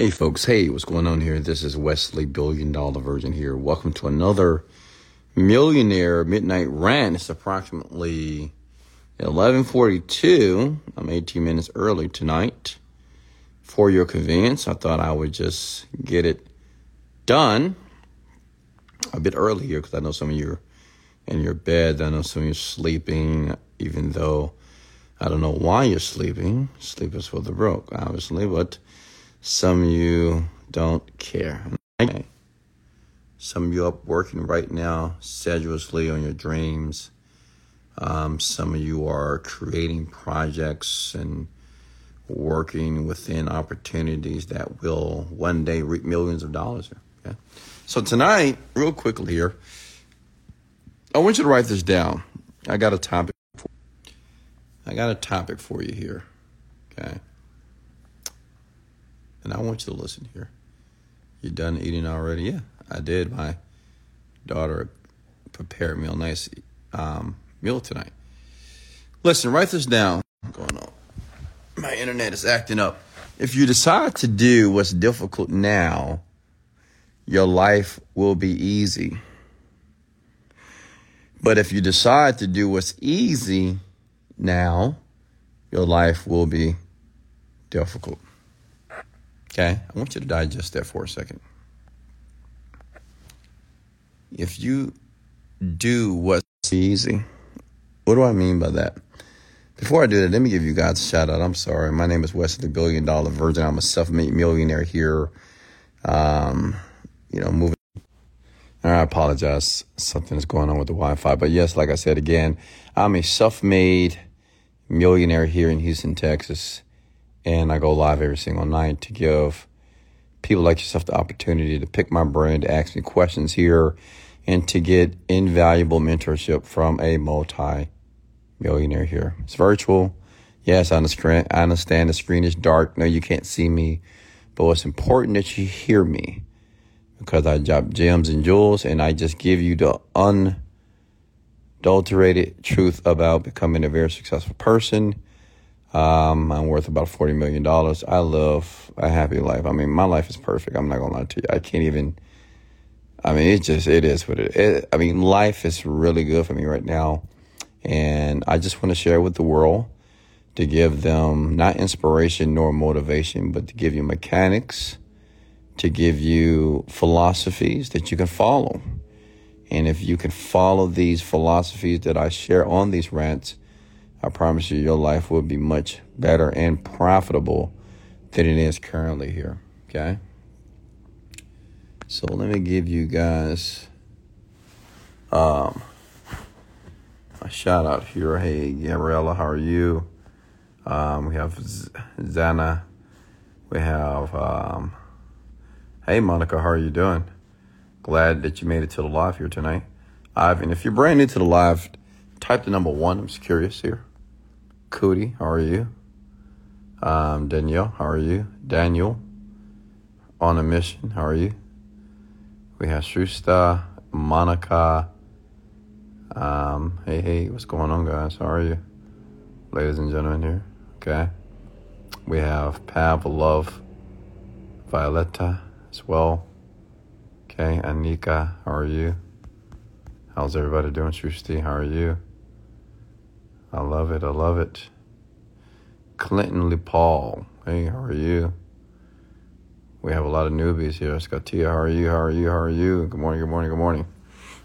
Hey folks, hey, what's going on here? This is Wesley $1 Billion Virgin here. Welcome to another Millionaire Midnight Rant. It's approximately 11:42. I'm 18 minutes early tonight. For your convenience, I thought I would just get it done a bit early here because I know some of you are in your bed. I know some of you are sleeping, even though I don't know why you're sleeping. Sleep is for the broke, obviously, but some of you don't care. Okay. Some of you up working right now sedulously on your dreams. Some of you are creating projects and working within opportunities that will one day reap millions of dollars. Okay. So tonight, real quickly here, I want you to write this down. I got a topic for you here. Okay. And I want you to listen here. You done eating already? Yeah, I did. My daughter prepared me a nice meal tonight. Listen, write this down. What's going on? My internet is acting up. If you decide to do what's difficult now, your life will be easy. But if you decide to do what's easy now, your life will be difficult. Okay, I want you to digest that for a second. If you do what's easy, what do I mean by that? Before I do that, let me give you guys a shout out. I'm sorry. My name is Wesley $1 Billion Virgin. I'm a self-made millionaire here. Moving. And I apologize. Something is going on with the Wi-Fi. But yes, like I said again, I'm a self-made millionaire here in Houston, Texas. And I go live every single night to give people like yourself the opportunity to pick my brain, to ask me questions here, and to get invaluable mentorship from a multi-millionaire here. It's virtual. Yes, I understand the screen is dark. No, you can't see me. But it's important that you hear me because I drop gems and jewels, and I just give you the unadulterated truth about becoming a very successful person. I'm worth about $40 million. I live a happy life. I mean, my life is perfect. I'm not going to lie to you. I can't even, it is what it is. Life is really good for me right now. And I just want to share with the world to give them not inspiration nor motivation, but to give you mechanics, to give you philosophies that you can follow. And if you can follow these philosophies that I share on these rants, I promise you your life will be much better and profitable than it is currently here, okay? So let me give you guys a shout out here. Hey, Gabriella, how are you? We have Zana. We have, hey, Monica, how are you doing? Glad that you made it to the live here tonight. Ivan, if you're brand new to the live, type the number 1. I'm just curious here. Cootie, how are you? Danielle, how are you? Daniel, on a mission, how are you? We have Shrista, Monica. Hey, what's going on, guys? How are you? Ladies and gentlemen here, okay? We have Pavlov, Violetta as well. Okay, Anika, how are you? How's everybody doing, Shrista? How are you? I love it. Clinton LePaul. Hey, how are you? We have a lot of newbies here. Scottia, how are you? How are you? Good morning.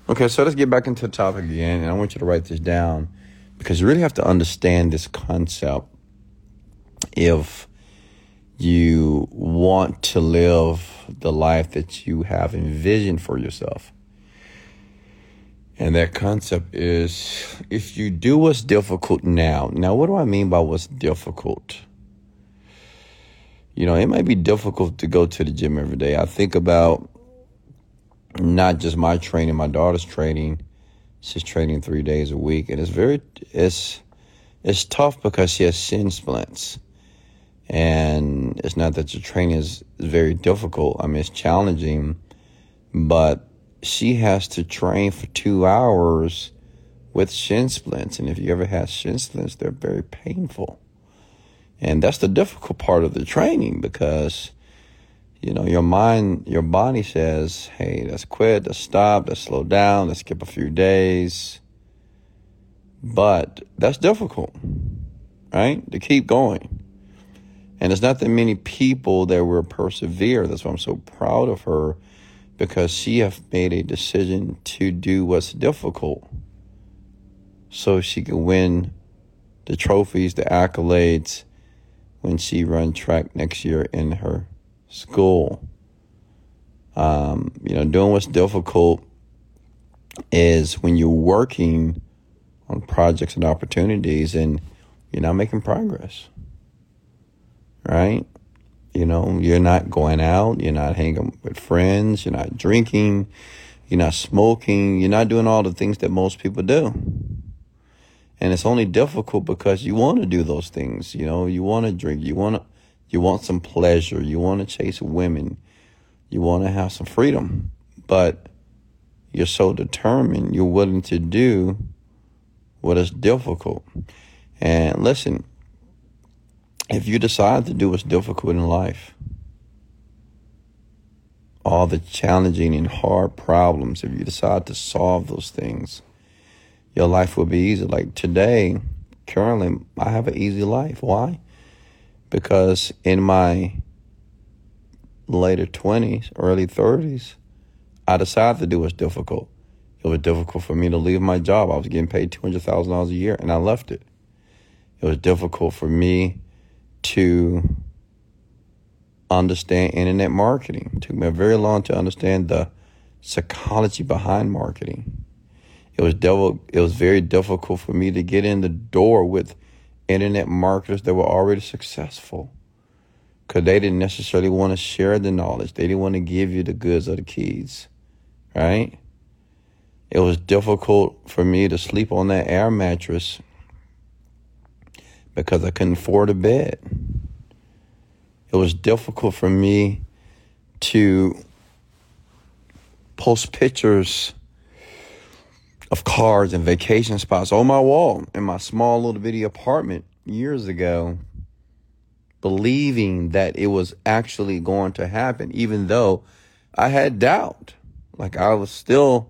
Okay, so let's get back into the topic again. And I want you to write this down because you really have to understand this concept if you want to live the life that you have envisioned for yourself. And that concept is, if you do what's difficult now. Now, what do I mean by what's difficult? It might be difficult to go to the gym every day. I think about not just my training, my daughter's training. She's training 3 days a week. And it's tough because she has shin splints. And it's not that your training is very difficult. It's challenging, but she has to train for 2 hours with shin splints. And if you ever had shin splints, they're very painful. And that's the difficult part of the training because You know, your mind, your body says, hey, let's quit, let's stop, let's slow down, let's skip a few days. But that's difficult, right? To keep going. And there's not that many people that will persevere. That's why I'm so proud of her, because she has made a decision to do what's difficult so she can win the trophies, the accolades when she runs track next year in her school. You know, doing what's difficult is when you're working on projects and opportunities and you're not making progress, right? You know, you're not going out, you're not hanging with friends, you're not drinking, you're not smoking, you're not doing all the things that most people do. And it's only difficult because you want to do those things, you know, you want to drink, you want some pleasure, you want to chase women, you want to have some freedom, but you're so determined, you're willing to do what is difficult. And listen, if you decide to do what's difficult in life, all the challenging and hard problems, if you decide to solve those things, your life will be easy. Like today, currently, I have an easy life. Why? Because in my later 20s, early 30s, I decided to do what's difficult. It was difficult for me to leave my job. I was getting paid $200,000 a year, and I left it. It was difficult for me to understand internet marketing. It took me very long to understand the psychology behind marketing. It was very difficult for me to get in the door with internet marketers that were already successful, because they didn't necessarily want to share the knowledge. They didn't want to give you the goods or the keys, right? It was difficult for me to sleep on that air mattress because I couldn't afford a bed. It was difficult for me to post pictures of cars and vacation spots on my wall in my small little bitty apartment years ago, believing that it was actually going to happen, even though I had doubt. Like, I was still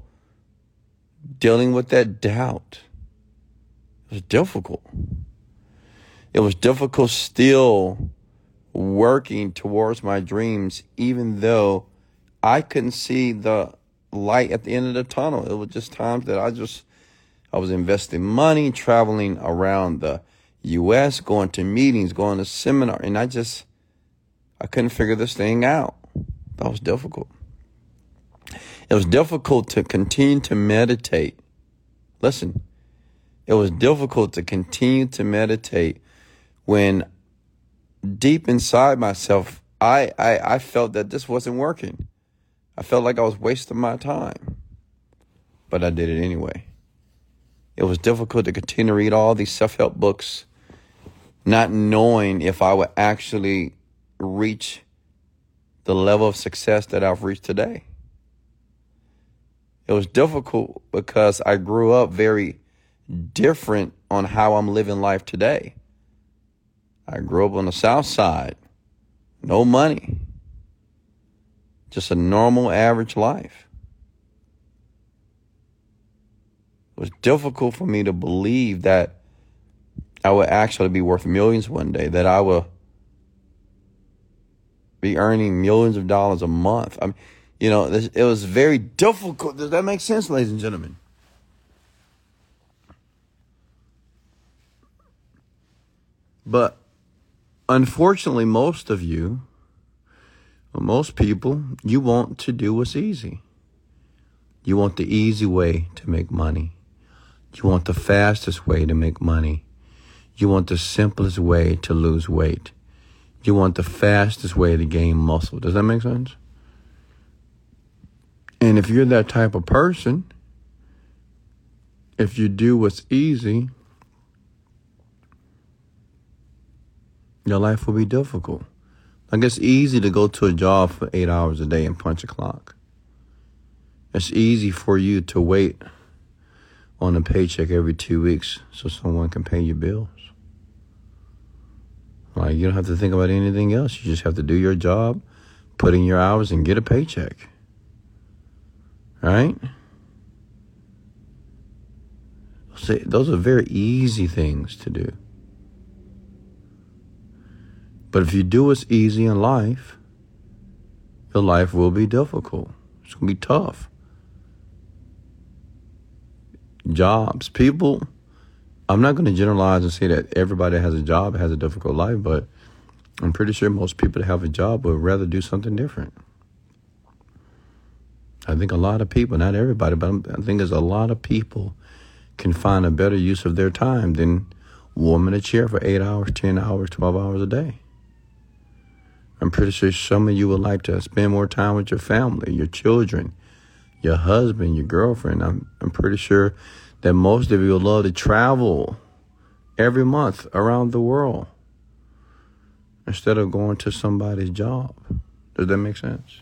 dealing with that doubt. It was difficult. It was difficult still working towards my dreams, even though I couldn't see the light at the end of the tunnel. It was just times that I was investing money, traveling around the U.S., going to meetings, going to seminars, and I couldn't figure this thing out. That was difficult. It was difficult to continue to meditate. Listen, it was difficult to continue to meditate when deep inside myself, I felt that this wasn't working. I felt like I was wasting my time, but I did it anyway. It was difficult to continue to read all these self-help books, not knowing if I would actually reach the level of success that I've reached today. It was difficult because I grew up very different on how I'm living life today. I grew up on the South Side, no money, just a normal, average life. It was difficult for me to believe that I would actually be worth millions one day, that I would be earning millions of dollars a month. I mean, you know, it was very difficult. Does that make sense, ladies and gentlemen? But unfortunately, most people, you want to do what's easy. You want the easy way to make money. You want the fastest way to make money. You want the simplest way to lose weight. You want the fastest way to gain muscle. Does that make sense? And if you're that type of person, if you do what's easy, your life will be difficult. Like, it's easy to go to a job for 8 hours a day and punch a clock. It's easy for you to wait on a paycheck every 2 weeks so someone can pay your bills. Like, you don't have to think about anything else. You just have to do your job, Put in your hours and get a paycheck. Right? Those are very easy things to do. But if you do what's easy in life, your life will be difficult. It's going to be tough. Jobs, people, I'm not going to generalize and say that everybody that has a job has a difficult life, but I'm pretty sure most people that have a job would rather do something different. I think a lot of people, not everybody, but I think there's a lot of people can find a better use of their time than warming a chair for 8 hours, 10 hours, 12 hours a day. I'm pretty sure some of you would like to spend more time with your family, your children, your husband, your girlfriend. I'm pretty sure that most of you would love to travel every month around the world instead of going to somebody's job. Does that make sense?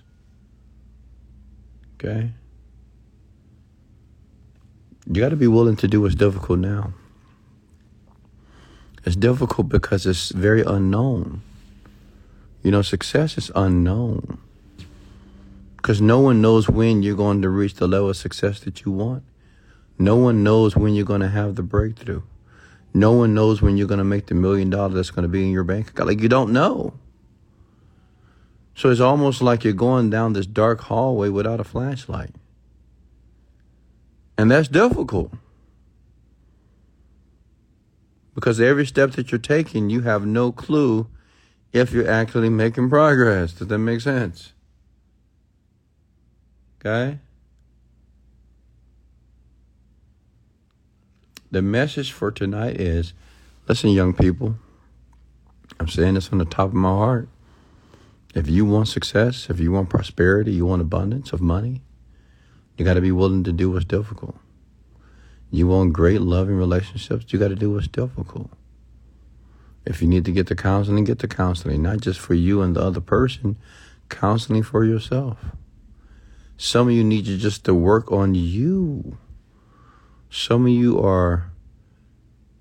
Okay? You got to be willing to do what's difficult now. It's difficult because it's very unknown. You know, success is unknown. Because no one knows when you're going to reach the level of success that you want. No one knows when you're going to have the breakthrough. No one knows when you're going to make the $1 million that's going to be in your bank account. Like, you don't know. So it's almost like you're going down this dark hallway without a flashlight. And that's difficult. Because every step that you're taking, you have no clue if you're actually making progress. Does that make sense? Okay? The message for tonight is, listen, young people, I'm saying this from the top of my heart. If you want success, if you want prosperity, you want abundance of money, you got to be willing to do what's difficult. You want great loving relationships, you got to do what's difficult. If you need to get the counseling, not just for you and the other person, counseling for yourself. Some of you need to just to work on you. Some of you are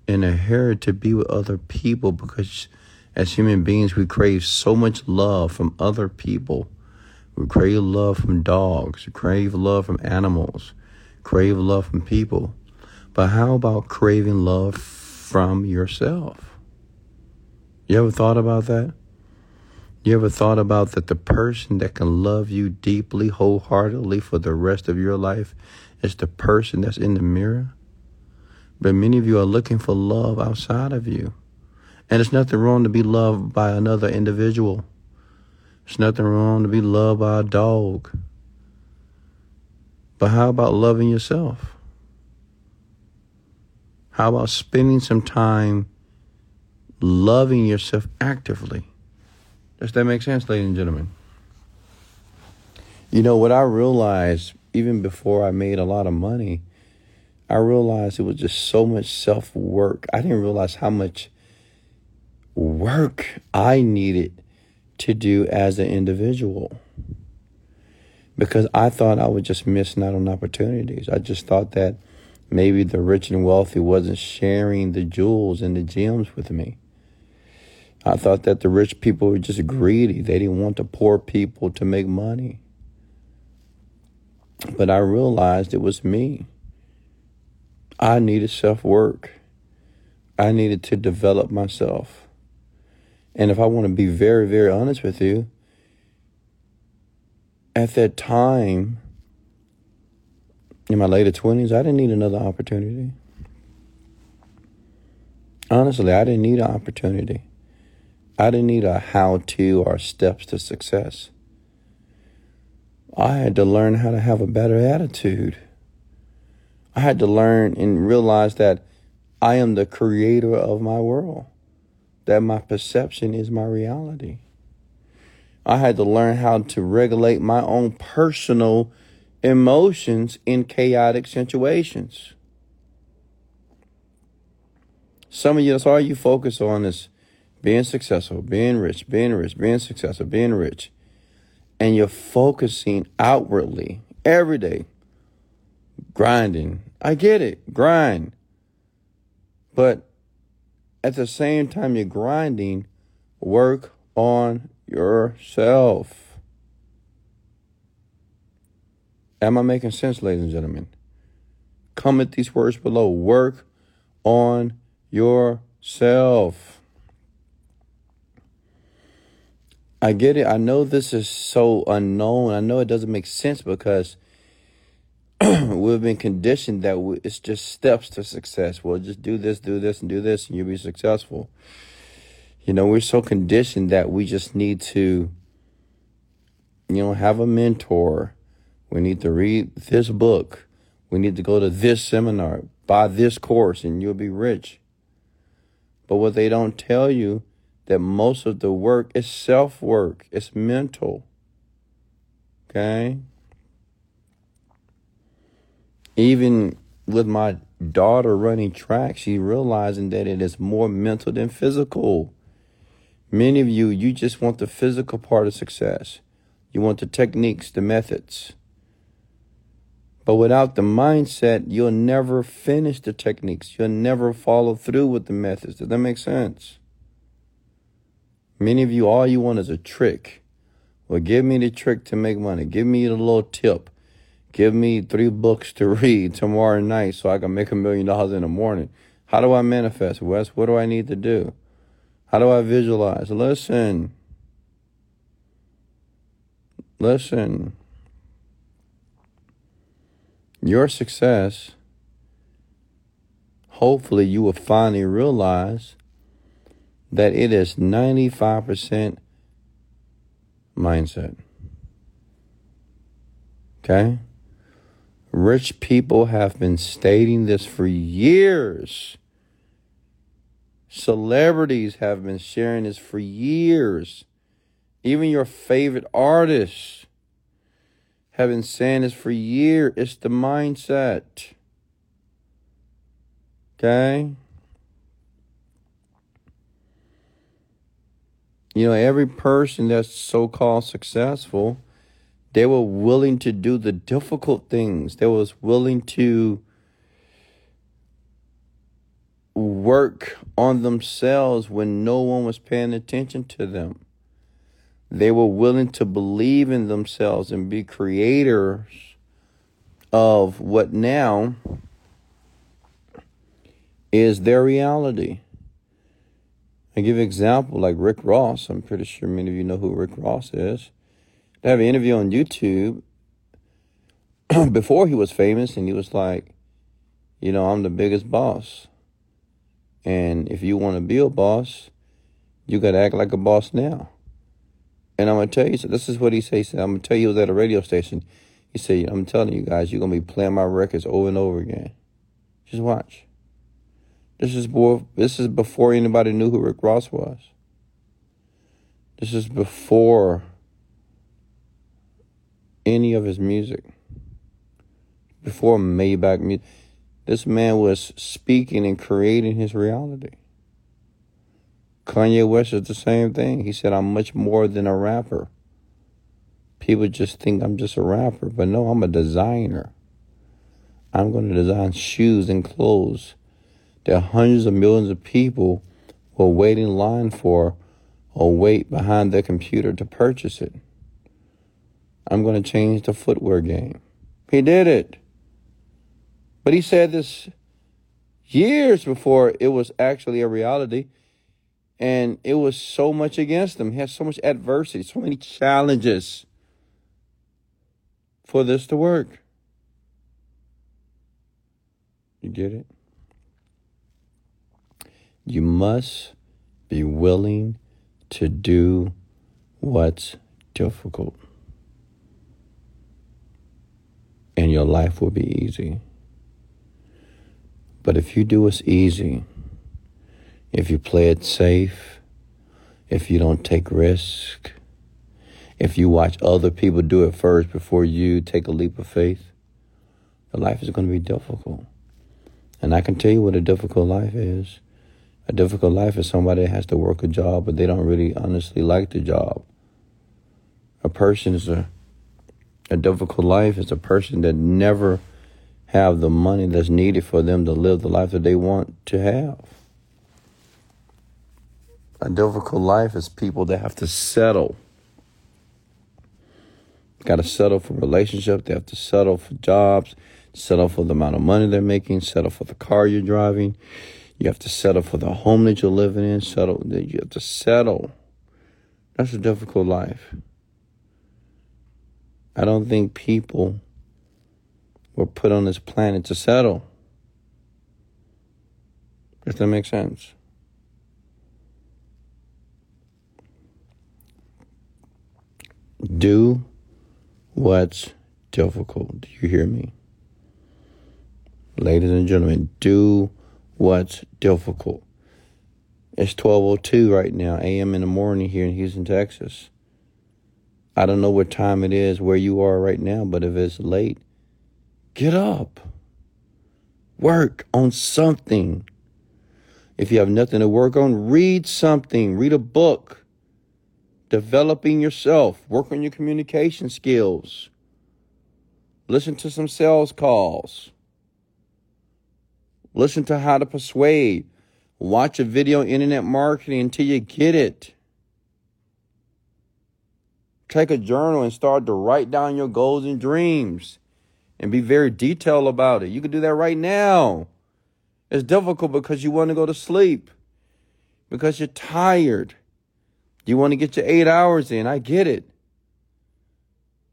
in a hurry to be with other people because as human beings, we crave so much love from other people. We crave love from dogs, we crave love from animals, crave love from people. But how about craving love from yourself? You ever thought about that? You ever thought about that the person that can love you deeply, wholeheartedly for the rest of your life is the person that's in the mirror? But many of you are looking for love outside of you. And it's nothing wrong to be loved by another individual. It's nothing wrong to be loved by a dog. But how about loving yourself? How about spending some time loving yourself actively? Does that make sense, ladies and gentlemen? You know, what I realized, even before I made a lot of money, I realized it was just so much self-work. I didn't realize how much work I needed to do as an individual, because I thought I was just missing out on opportunities. I just thought that maybe the rich and wealthy wasn't sharing the jewels and the gems with me. I thought that the rich people were just greedy. They didn't want the poor people to make money. But I realized it was me. I needed self-work. I needed to develop myself. And if I want to be very, very honest with you, at that time, in my later 20s, I didn't need another opportunity. Honestly, I didn't need an opportunity. I didn't need a how-to or steps to success. I had to learn how to have a better attitude. I had to learn and realize that I am the creator of my world, that my perception is my reality. I had to learn how to regulate my own personal emotions in chaotic situations. Some of you, that's all you focus on is being successful, being rich, being rich, being successful, being rich. And you're focusing outwardly every day, grinding. I get it, grind. But at the same time you're grinding, work on yourself. Am I making sense, ladies and gentlemen? Comment these words below. Work on yourself. I get it. I know this is so unknown. I know it doesn't make sense because we've been conditioned that it's just steps to success. Well, just do this, and you'll be successful. You know, we're so conditioned that we just need to, have a mentor. We need to read this book. We need to go to this seminar, buy this course, and you'll be rich. But what they don't tell you that most of the work is self-work. It's mental. Okay? Even with my daughter running track, she's realizing that it is more mental than physical. Many of you just want the physical part of success. You want the techniques, the methods. But without the mindset, you'll never finish the techniques. You'll never follow through with the methods. Does that make sense? Many of you, all you want is a trick. Well, give me the trick to make money. Give me the little tip. Give me 3 books to read tomorrow night so I can make $1 million in the morning. How do I manifest, Wes? What do I need to do? How do I visualize? Listen. Your success, hopefully you will finally realize that it is 95% mindset. Okay? Rich people have been stating this for years. Celebrities have been sharing this for years. Even your favorite artists have been saying this for years. It's the mindset. Okay? Every person that's so-called successful, they were willing to do the difficult things. They was willing to work on themselves when no one was paying attention to them. They were willing to believe in themselves and be creators of what now is their reality. I give an example like Rick Ross. I'm pretty sure many of you know who Rick Ross is. They have an interview on YouTube before he was famous, and he was like, I'm the biggest boss. And if you want to be a boss, you got to act like a boss now. And I'm going to tell you, so this is what he said. He said, I'm going to tell you, he was at a radio station. He said, I'm telling you guys, you're going to be playing my records over and over again. Just watch. This is before anybody knew who Rick Ross was. This is before any of his music. Before Maybach Music. This man was speaking and creating his reality. Kanye West is the same thing. He said, I'm much more than a rapper. People just think I'm just a rapper. But no, I'm a designer. I'm going to design shoes and clothes that hundreds of millions of people will wait in line for or wait behind their computer to purchase it. I'm going to change the footwear game. He did it. But he said this years before it was actually a reality. And it was so much against him. He had so much adversity, so many challenges for this to work. You get it? You must be willing to do what's difficult. And your life will be easy. But if you do what's easy, if you play it safe, if you don't take risks, if you watch other people do it first before you take a leap of faith, your life is going to be difficult. And I can tell you what a difficult life is. A difficult life is somebody that has to work a job, but they don't really honestly like the job. A difficult life is a person that never have the money that's needed for them to live the life that they want to have. A difficult life is people that have to settle got to settle for relationships. They have to settle for jobs, settle for the amount of money they're making, settle for the car you're driving. You have to settle for the home that you're living in. You have to settle. That's a difficult life. I don't think people were put on this planet to settle. If that makes sense. Do what's difficult. Do you hear me? Ladies and gentlemen, do what's difficult. It's 12:02 right now, a.m. in the morning here in Houston, Texas. I don't know what time it is where you are right now, but if it's late, get up. Work on something. If you have nothing to work on, read something. Read a book. Developing yourself. Work on your communication skills. Listen to some sales calls. Listen to how to persuade. Watch a video on internet marketing until you get it. Take a journal and start to write down your goals and dreams and be very detailed about it. You can do that right now. It's difficult because you want to go to sleep, because you're tired. You want to get your 8 hours in. I get it.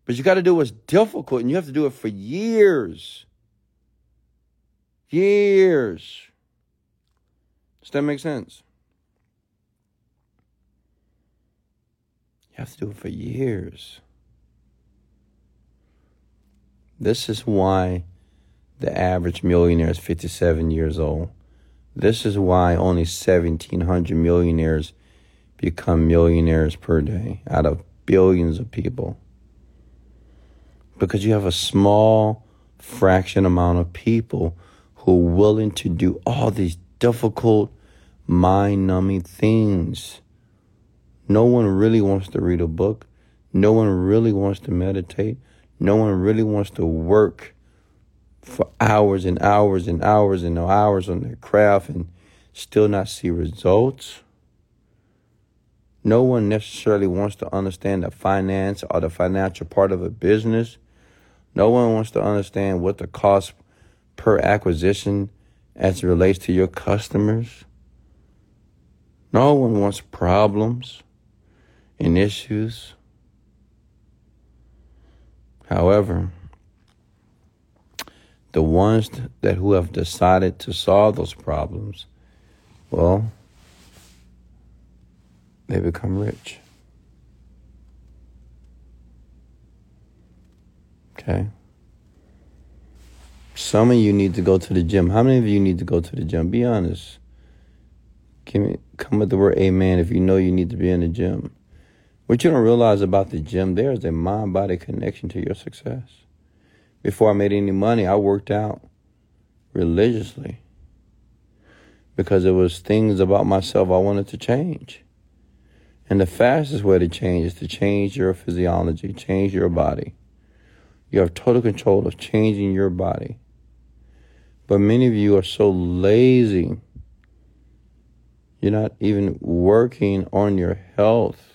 But you got to do what's difficult, and you have to do it for years. Years. Does that make sense? You have to do it for years. This is why the average millionaire is 57 years old. This is why only 1,700 millionaires become millionaires per day out of billions of people. Because you have a small fraction amount of people who are willing to do all these difficult, mind-numbing things. No one really wants to read a book. No one really wants to meditate. No one really wants to work for hours and hours and hours and hours on their craft and still not see results. No one necessarily wants to understand the finance or the financial part of a business. No one wants to understand what the cost per acquisition as it relates to your customers. No one wants problems and issues. However, the ones that who have decided to solve those problems, well, they become rich. Okay. Some of you need to go to the gym. How many of you need to go to the gym? Be honest. Come with the word amen if you know you need to be in the gym. What you don't realize about the gym, there is a mind-body connection to your success. Before I made any money, I worked out religiously because there was things about myself I wanted to change. And the fastest way to change is to change your physiology, change your body. You have total control of changing your body. But many of you are so lazy, you're not even working on your health.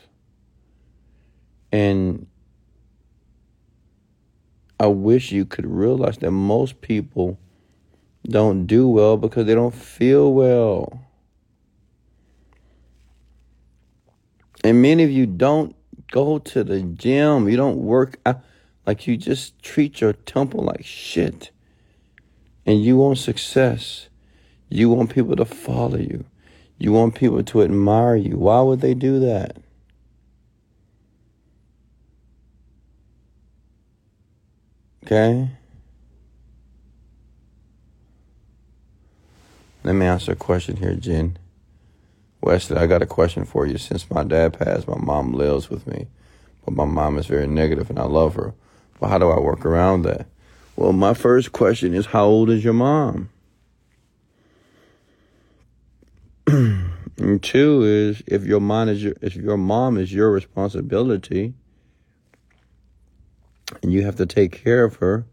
And I wish you could realize that most people don't do well because they don't feel well. And many of you don't go to the gym. You don't work out. Like, you just treat your temple like shit. And you want success. You want people to follow you. You want people to admire you. Why would they do that? Okay. Let me answer a question here, Jen. Wesley, I got a question for you. Since my dad passed, my mom lives with me. But my mom is very negative and I love her. But how do I work around that? Well, my first question is, how old is your mom? And two is, if your mom is your responsibility, and you have to take care of her,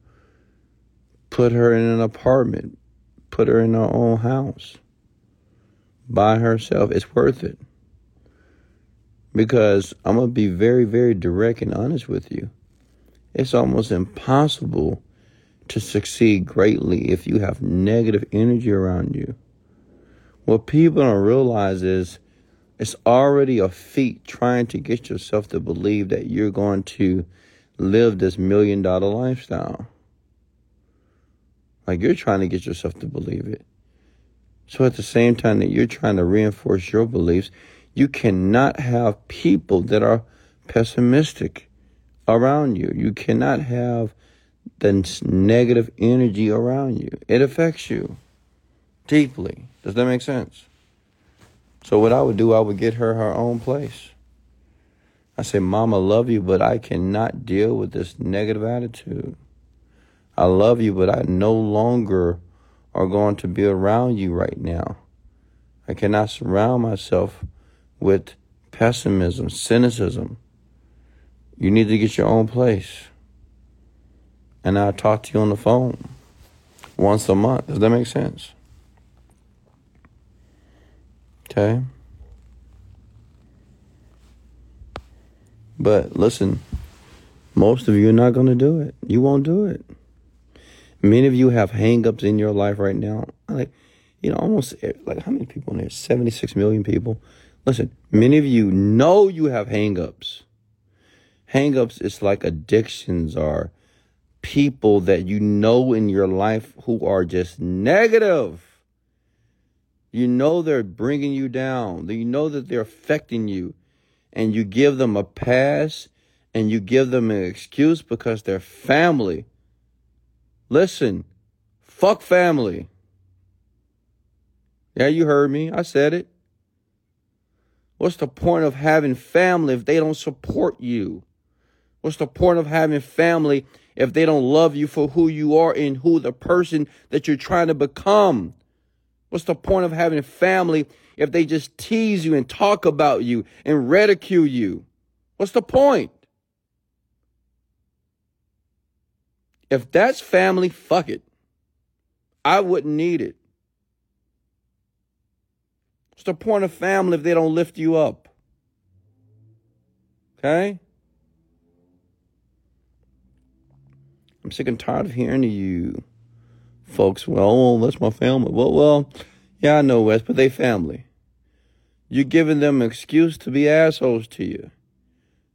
put her in an apartment, put her in her own house by herself. It's worth it. Because I'm going to be very, very direct and honest with you. It's almost impossible to succeed greatly if you have negative energy around you. What people don't realize is it's already a feat trying to get yourself to believe that you're going to live this $1 million lifestyle. Like, you're trying to get yourself to believe it. So at the same time that you're trying to reinforce your beliefs, you cannot have people that are pessimistic around you. You cannot have the negative energy around you. It affects you deeply. Does that make sense? So what I would do, I would get her own place. I say, Mom, I love you, but I cannot deal with this negative attitude. I love you, but I no longer are going to be around you right now. I cannot surround myself with pessimism, cynicism. You need to get your own place. And I'll talk to you on the phone once a month. Does that make sense? Okay. But listen, most of you are not going to do it. You won't do it. Many of you have hang-ups in your life right now. Almost, how many people in there? 76 million people. Listen, many of you know you have hang-ups. Hang-ups is like addictions or people that you know in your life who are just negative. You know they're bringing you down. You know that they're affecting you. And you give them a pass and you give them an excuse because they're family. Listen, fuck family. Yeah, you heard me. I said it. What's the point of having family if they don't support you? What's the point of having family if they don't love you for who you are and who the person that you're trying to become? What's the point of having family if they just tease you and talk about you and ridicule you? What's the point? If that's family, fuck it. I wouldn't need it. What's the point of family if they don't lift you up? Okay? I'm sick and tired of hearing you folks. Well, that's my family. Well, yeah, I know, Wes, but they family. You're giving them an excuse to be assholes to you.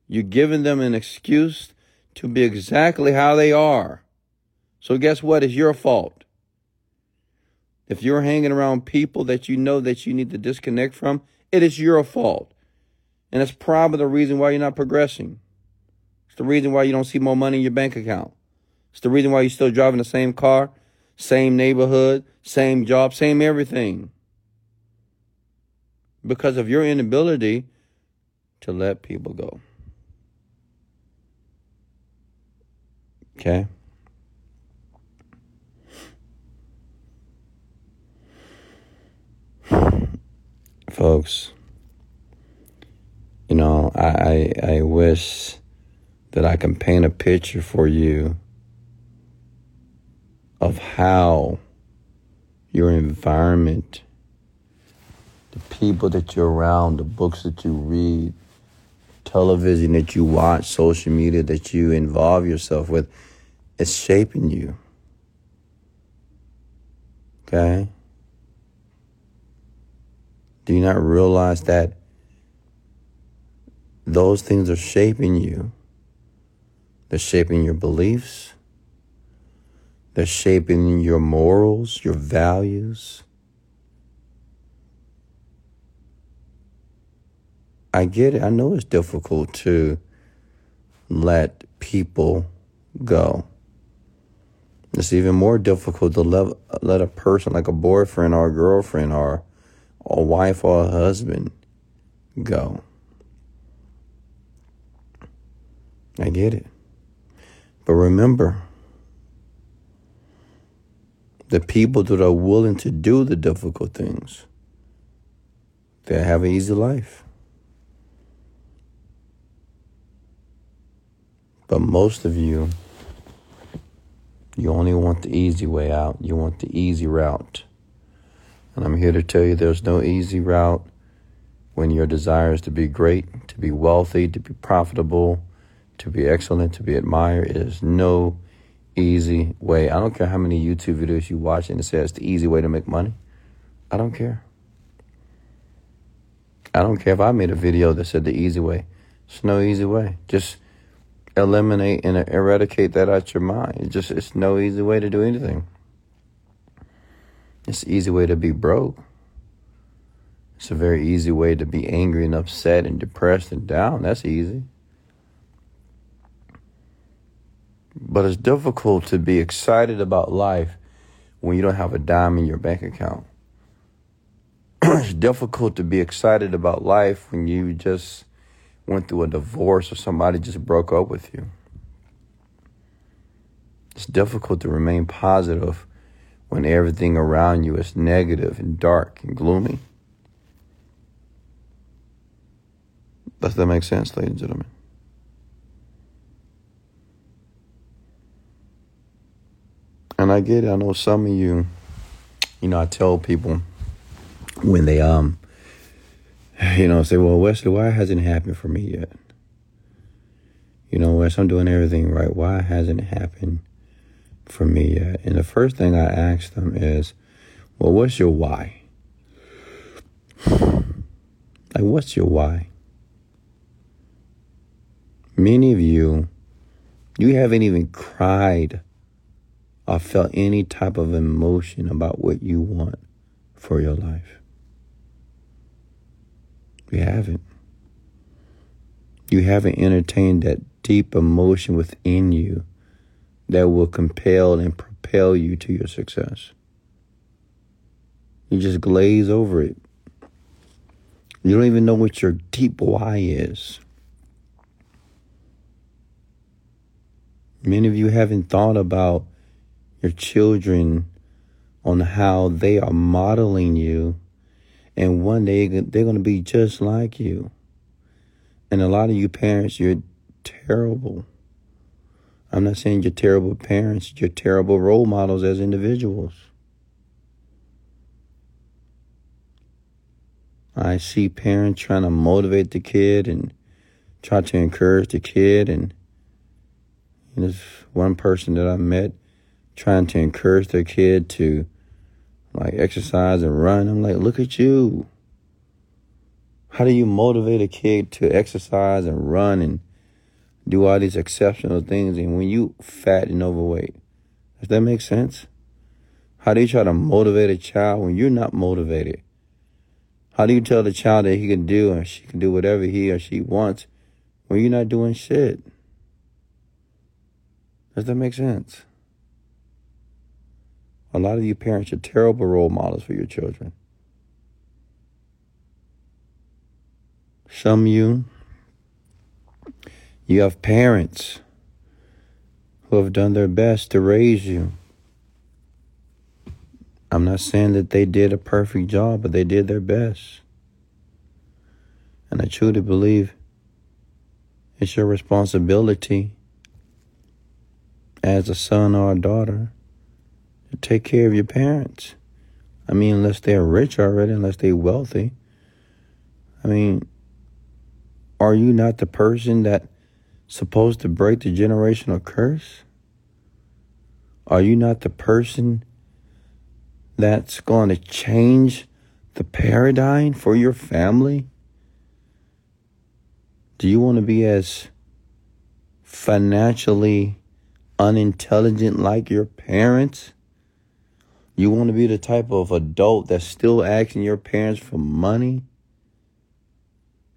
You're giving them an excuse to be exactly how they are. So guess what? It's your fault. If you're hanging around people that you know that you need to disconnect from, it is your fault. And it's probably the reason why you're not progressing. It's the reason why you don't see more money in your bank account. It's the reason why you're still driving the same car, same neighborhood, same job, same everything. Because of your inability to let people go. Okay? Folks, I wish that I can paint a picture for you of how your environment, the people that you're around, the books that you read, television that you watch, social media that you involve yourself with, is shaping you. Okay? Do you not realize that those things are shaping you? They're shaping your beliefs. They're shaping your morals, your values. I get it. I know it's difficult to let people go. It's even more difficult to let a person like a boyfriend or a girlfriend or a wife or a husband go. I get it. But remember, the people that are willing to do the difficult things, they have an easy life. But most of you, you only want the easy way out. You want the easy route. And I'm here to tell you there's no easy route when your desire is to be great, to be wealthy, to be profitable, to be excellent, to be admired. There's no easy way. I don't care how many YouTube videos you watch and it says the easy way to make money. I don't care. I don't care if I made a video that said the easy way. It's no easy way. Just eliminate and eradicate that out your mind. It's no easy way to do anything. It's an easy way to be broke. It's a very easy way to be angry and upset and depressed and down. That's easy. But it's difficult to be excited about life when you don't have a dime in your bank account. It's difficult to be excited about life when you just went through a divorce or somebody just broke up with you. It's difficult to remain positive when everything around you is negative and dark and gloomy. Does that make sense, ladies and gentlemen? And I get it. I know some of you, I tell people when they, say, well, Wesley, why hasn't it happened for me yet? Wes, I'm doing everything right. Why hasn't it happened for me yet? And the first thing I ask them is, well, what's your why? Like, what's your why? Many of you haven't even cried or felt any type of emotion about what you want for your life. You haven't. You haven't entertained that deep emotion within you that will compel and propel you to your success. You just glaze over it. You don't even know what your deep why is. Many of you haven't thought about your children on how they are modeling you, and one day they're going to be just like you. And a lot of you parents, you're terrible. I'm not saying you're terrible parents, you're terrible role models as individuals. I see parents trying to motivate the kid and try to encourage the kid. And there's one person that I met trying to encourage their kid to exercise and run. I'm like, look at you. How do you motivate a kid to exercise and run and do all these exceptional things? And when you fat and overweight, does that make sense? How do you try to motivate a child when you're not motivated? How do you tell the child that he can do or she can do whatever he or she wants when you're not doing shit? Does that make sense? A lot of you parents are terrible role models for your children. Some of you have parents who have done their best to raise you. I'm not saying that they did a perfect job, but they did their best. And I truly believe it's your responsibility as a son or a daughter to take care of your parents. Unless they're rich already, unless they're wealthy. Are you not the person that's supposed to break the generational curse? Are you not the person that's going to change the paradigm for your family? Do you want to be as financially unintelligent like your parents? You want to be the type of adult that's still asking your parents for money?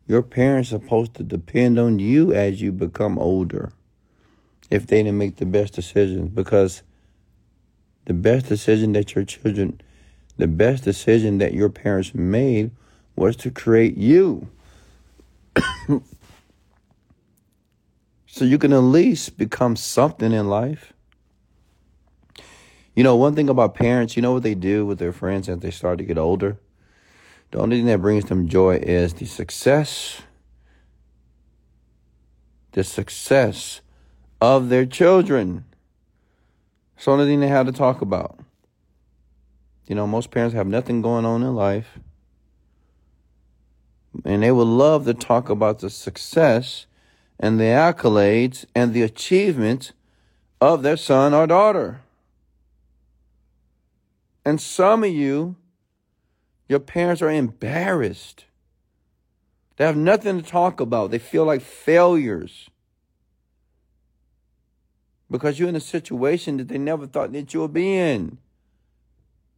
Your parents are supposed to depend on you as you become older if they didn't make the best decisions, because the best decision that your parents made was to create you. So you can at least become something in life. One thing about parents, what they do with their friends as they start to get older? The only thing that brings them joy is the success of their children. It's the only thing they have to talk about. Most parents have nothing going on in life, and they would love to talk about the success and the accolades and the achievements of their son or daughter. And some of you, your parents are embarrassed. They have nothing to talk about. They feel like failures because you're in a situation that they never thought that you would be in.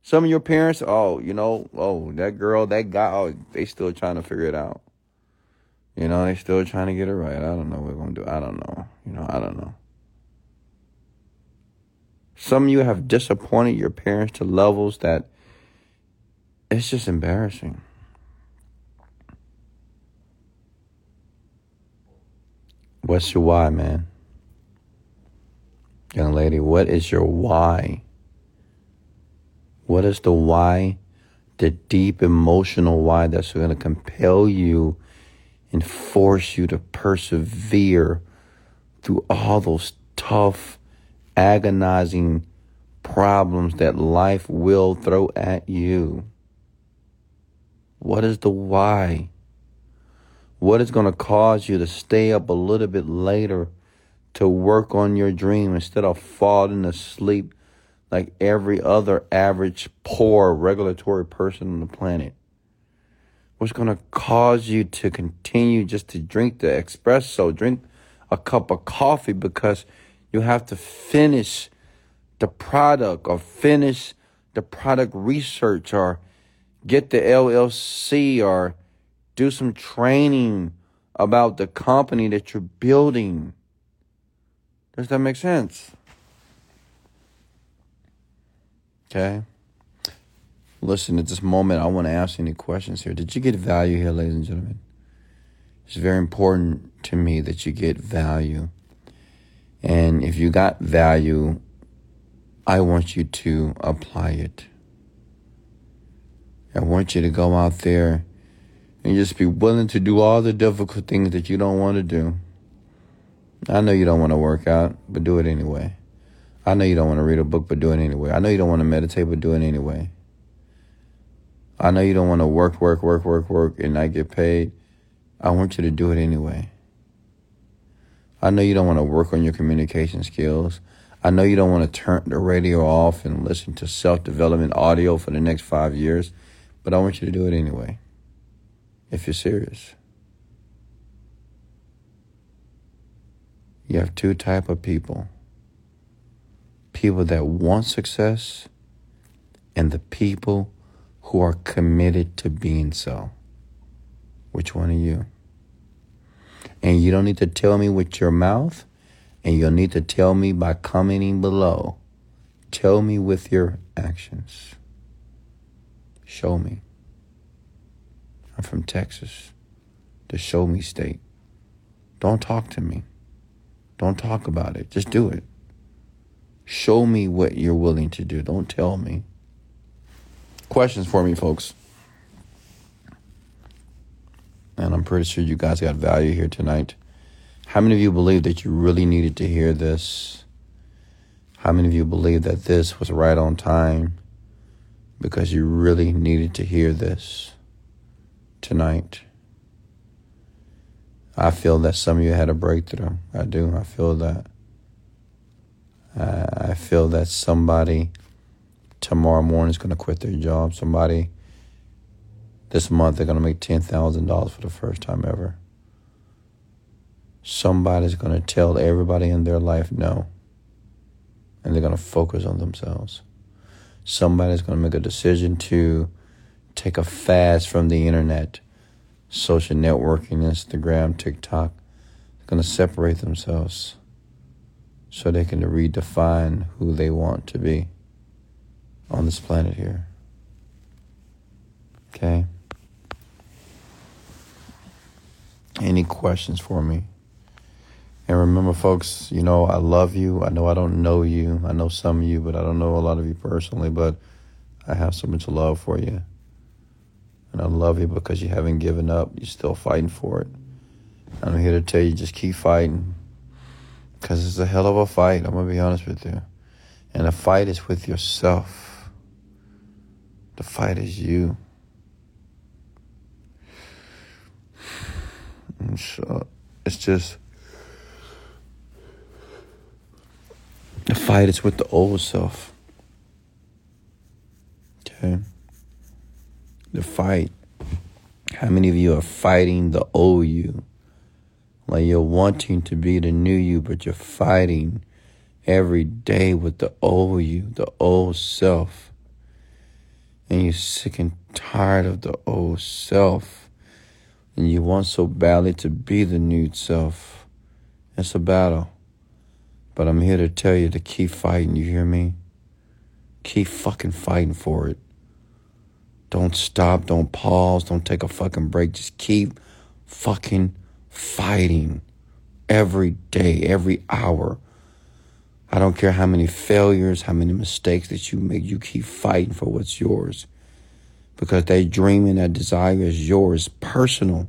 Some of your parents, that girl, that guy, they still trying to figure it out. They still trying to get it right. I don't know what we're going to do. I don't know. I don't know. Some of you have disappointed your parents to levels that it's just embarrassing. What's your why, man? Young lady, what is your why? What is the why, the deep emotional why that's going to compel you and force you to persevere through all those tough, agonizing problems that life will throw at you? What is the why? What is going to cause you to stay up a little bit later to work on your dream instead of falling asleep like every other average, poor, regulatory person on the planet? What's going to cause you to continue just to drink the espresso, drink a cup of coffee because you have to finish the product or finish the product research or get the LLC or do some training about the company that you're building? Does that make sense? Okay. Listen, at this moment, I want to ask any questions here. Did you get value here, ladies and gentlemen? It's very important to me that you get value. And if you got value, I want you to apply it. I want you to go out there and just be willing to do all the difficult things that you don't want to do. I know you don't want to work out, but do it anyway. I know you don't want to read a book, but do it anyway. I know you don't want to meditate, but do it anyway. I know you don't want to work, and not get paid. I want you to do it anyway. I know you don't want to work on your communication skills. I know you don't want to turn the radio off and listen to self-development audio for the next 5 years, but I want you to do it anyway, if you're serious. You have two type of people. People that want success and the people who are committed to being so. Which one are you? And you don't need to tell me with your mouth, and you'll need to tell me by commenting below. Tell me with your actions. Show me. I'm from Texas, the show me state. Don't talk to me. Don't talk about it. Just do it. Show me what you're willing to do. Don't tell me. Questions for me, folks. And I'm pretty sure you guys got value here tonight. How many of you believe that you really needed to hear this? How many of you believe that this was right on time because you really needed to hear this tonight? I feel that some of you had a breakthrough. I do. I feel that. I feel that somebody tomorrow morning is going to quit their job. Somebody this month, they're going to make $10,000 for the first time ever. Somebody's going to tell everybody in their life no, and they're going to focus on themselves. Somebody's going to make a decision to take a fast from the internet, social networking, Instagram, TikTok. They're going to separate themselves so they can redefine who they want to be on this planet here. Okay? Any questions for me? And remember, folks, I love you. I know I don't know you. I know some of you, but I don't know a lot of you personally, but I have so much love for you. And I love you because you haven't given up. You're still fighting for it. I'm here to tell you, just keep fighting, because it's a hell of a fight. I'm going to be honest with you. And the fight is with yourself. The fight is you. And so it's just... The fight is with the old self. Okay? The fight. How many of you are fighting the old you? Like you're wanting to be the new you, but you're fighting every day with the old you, the old self. And you're sick and tired of the old self. And you want so badly to be the new self. It's a battle. But I'm here to tell you to keep fighting, you hear me? Keep fucking fighting for it. Don't stop, don't pause, don't take a fucking break. Just keep fucking fighting every day, every hour. I don't care how many failures, how many mistakes that you make, you keep fighting for what's yours. Because that dream and that desire is yours, personal.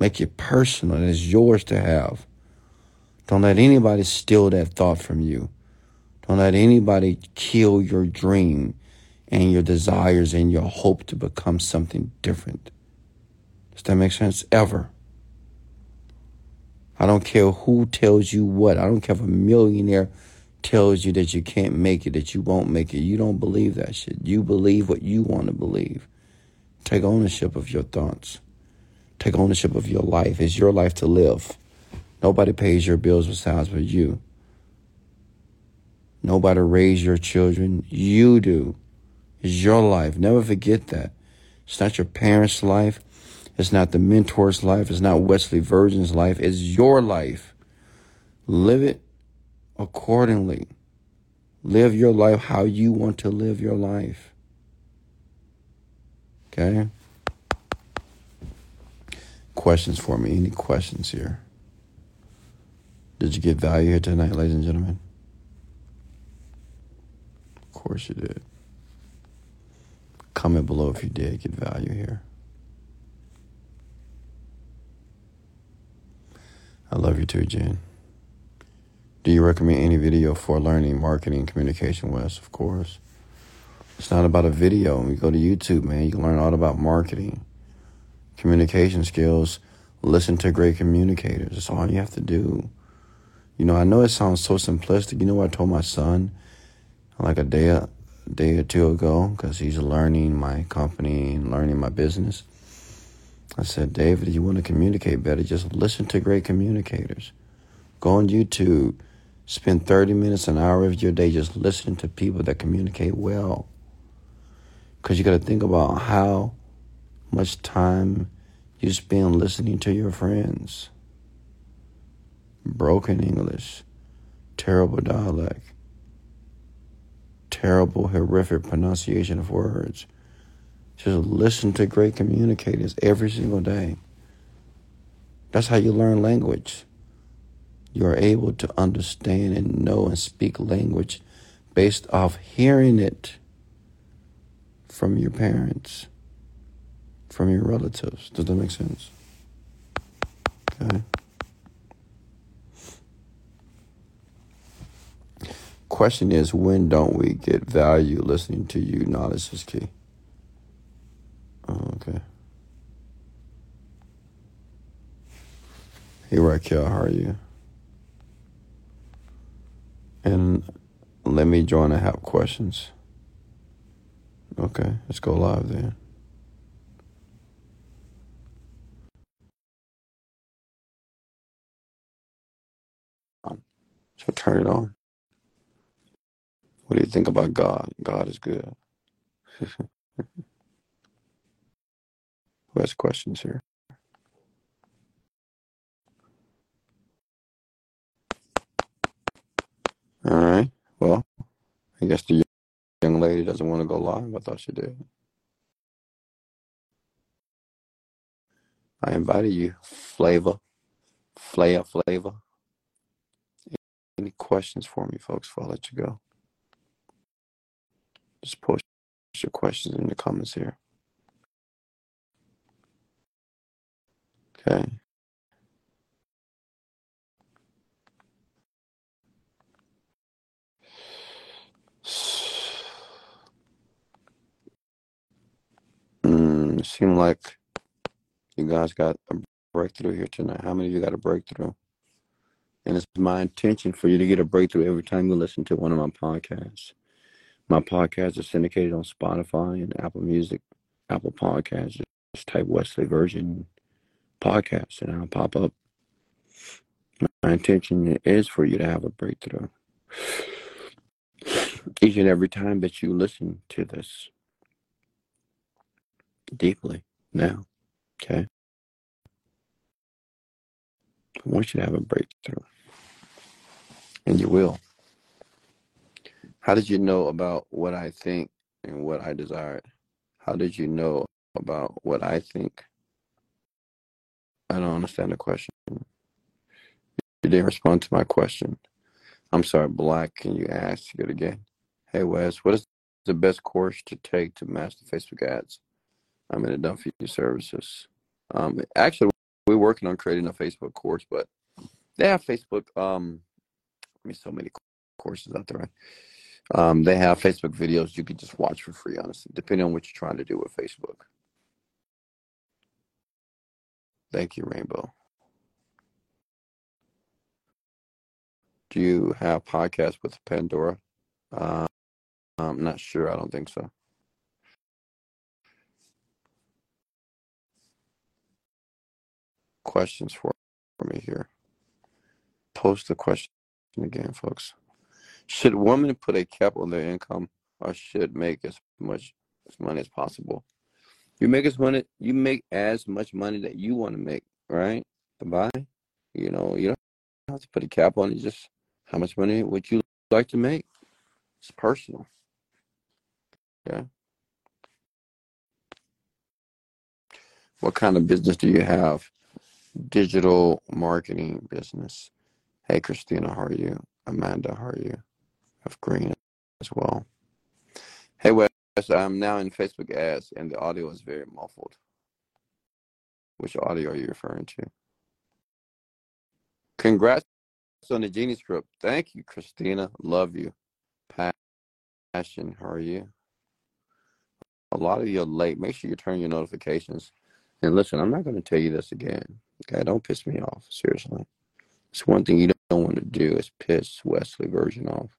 Make it personal, and it's yours to have. Don't let anybody steal that thought from you. Don't let anybody kill your dream and your desires and your hope to become something different. Does that make sense? Ever. I don't care who tells you what. I don't care if a millionaire tells you that you can't make it, that you won't make it. You don't believe that shit. You believe what you want to believe. Take ownership of your thoughts. Take ownership of your life. It's your life to live. Nobody pays your bills besides but you. Nobody raised your children. You do. It's your life. Never forget that. It's not your parents' life. It's not the mentor's life. It's not Wesley Virgin's life. It's your life. Live it accordingly. Live your life how you want to live your life. Okay? Questions for me? Any questions here? Did you get value here tonight, ladies and gentlemen? Of course you did. Comment below if you did get value here. I love you too, Jen. Do you recommend any video for learning, marketing, communication, Wes? Of course. It's not about a video. You go to YouTube, man. You can learn all about marketing, communication skills. Listen to great communicators. That's all you have to do. You know, I know it sounds so simplistic. You know what I told my son like a day or two ago, because he's learning my company and learning my business. I said, David, you want to communicate better, just listen to great communicators. Go on YouTube. Spend 30 minutes, an hour of your day just listening to people that communicate well. Because you got to think about how much time you spend listening to your friends. Broken English, terrible dialect, terrible, horrific pronunciation of words. Just listen to great communicators every single day. That's how you learn language. You are able to understand and know and speak language based off hearing it from your parents, from your relatives. Does that make sense? Okay. Question is, when don't we get value listening to you? Knowledge is key. Oh, okay. Hey, Raquel, how are you? And let me join the help questions. Okay, let's go live then. So turn it on. What do you think about God? God is good. Who has questions here? All right. Well, I guess the young lady doesn't want to go live. I thought she did. I invited you, Flavor. Any questions for me, folks, before I let you go? Just post your questions in the comments here. Okay. It seemed like you guys got a breakthrough here tonight. How many of you got a breakthrough? And it's my intention for you to get a breakthrough every time you listen to one of my podcasts. My podcasts are syndicated on Spotify and Apple Music, Apple Podcasts. Just type Wesley Virgin Podcast and I'll pop up. My intention is for you to have a breakthrough each and every time that you listen to this deeply now, okay? I want you to have a breakthrough, and you will. How did you know about what I think and what I desired? How did you know about what I think? I don't understand the question. You didn't respond to my question. I'm sorry, Black, can you ask it again? Hey, Wes, what is the best course to take to master Facebook ads? I'm in a done for you services. Actually, we're working on creating a Facebook course, but they have Facebook. I mean, so many courses out there. They have Facebook videos you can just watch for free, honestly, depending on what you're trying to do with Facebook. Thank you, Rainbow. Do you have podcasts with Pandora? I'm not sure. I don't think so. Questions for me here. Post the question again, folks. Should women put a cap on their income, or should make as much money as possible? You make as much money that you want to make, right? Bye. You know, you don't have to put a cap on it. Just how much money would you like to make? It's personal. Okay. What kind of business do you have? Digital marketing business. Hey, Christina, how are you? Amanda, how are you? Of Green as well. Hey, Wes, I'm now in Facebook ads and the audio is very muffled. Which audio are you referring to? Congrats on the Genie Script. Thank you, Christina. Love you. Passion, how are you? A lot of you are late. Make sure you turn your notifications. And listen, I'm not going to tell you this again. Okay, don't piss me off. Seriously. It's one thing you don't want to do is piss Wesley Virgin off.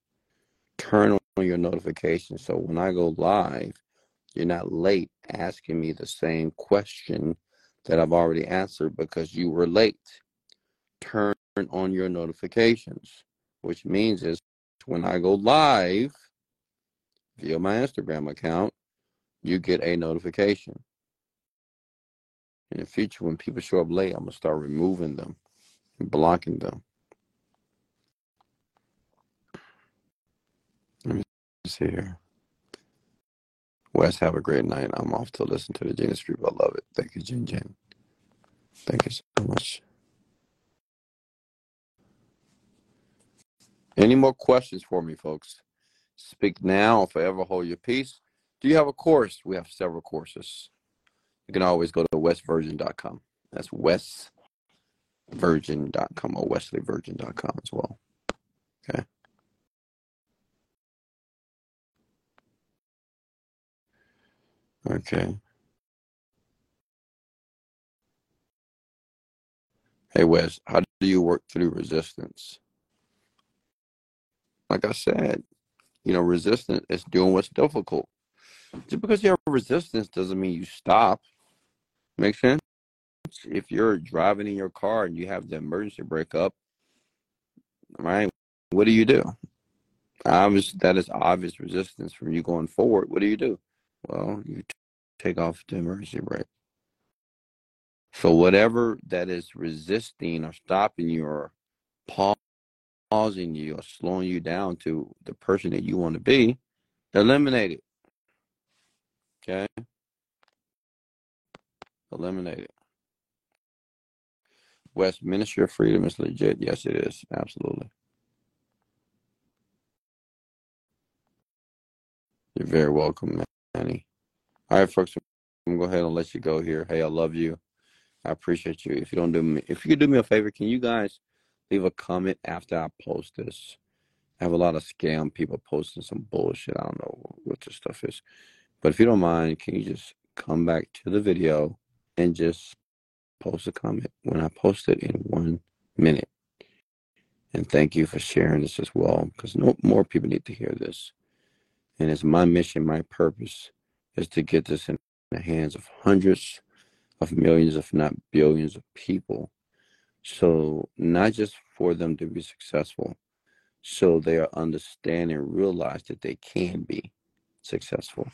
Turn on your notifications so when I go live, you're not late asking me the same question that I've already answered because you were late. Turn on your notifications, which means is when I go live via my Instagram account, you get a notification. In the future, when people show up late, I'm going to start removing them. Blocking them. Let me see here. Wes, have a great night. I'm off to listen to the Genius Group. I love it. Thank you, Jin Jin. Thank you so much. Any more questions for me, folks? Speak now or forever hold your peace. Do you have a course? We have several courses. You can always go to westvirgin.com. That's West. Virgin.com or wesleyvirgin.com as well. Okay. Okay. Hey, Wes, how do you work through resistance? Like I said, you know, resistance is doing what's difficult. Just because you have resistance doesn't mean you stop. Make sense? If you're driving in your car and you have the emergency brake up, right, what do you do? That is obvious resistance from you going forward. What do? Well, you take off the emergency brake. So whatever that is resisting or stopping you or pausing you or slowing you down to the person that you want to be, eliminate it. Okay? Eliminate it. West Ministry of Freedom is legit. Yes, it is. Absolutely. You're very welcome, Manny. All right, folks, I'm going to go ahead and let you go here. Hey, I love you. I appreciate you. If you could do me a favor, can you guys leave a comment after I post this? I have a lot of scam people posting some bullshit. I don't know what this stuff is. But if you don't mind, can you just come back to the video and just post a comment when I post it in 1 minute. And thank you for sharing this as well, because more people need to hear this. And it's my mission, my purpose, is to get this in the hands of hundreds of millions, if not billions of people. So not just for them to be successful, so they are understand and realize that they can be successful.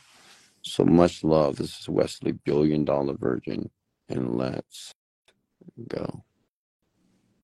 So much love. This is Wesley, Billion Dollar Virgin, and let's go.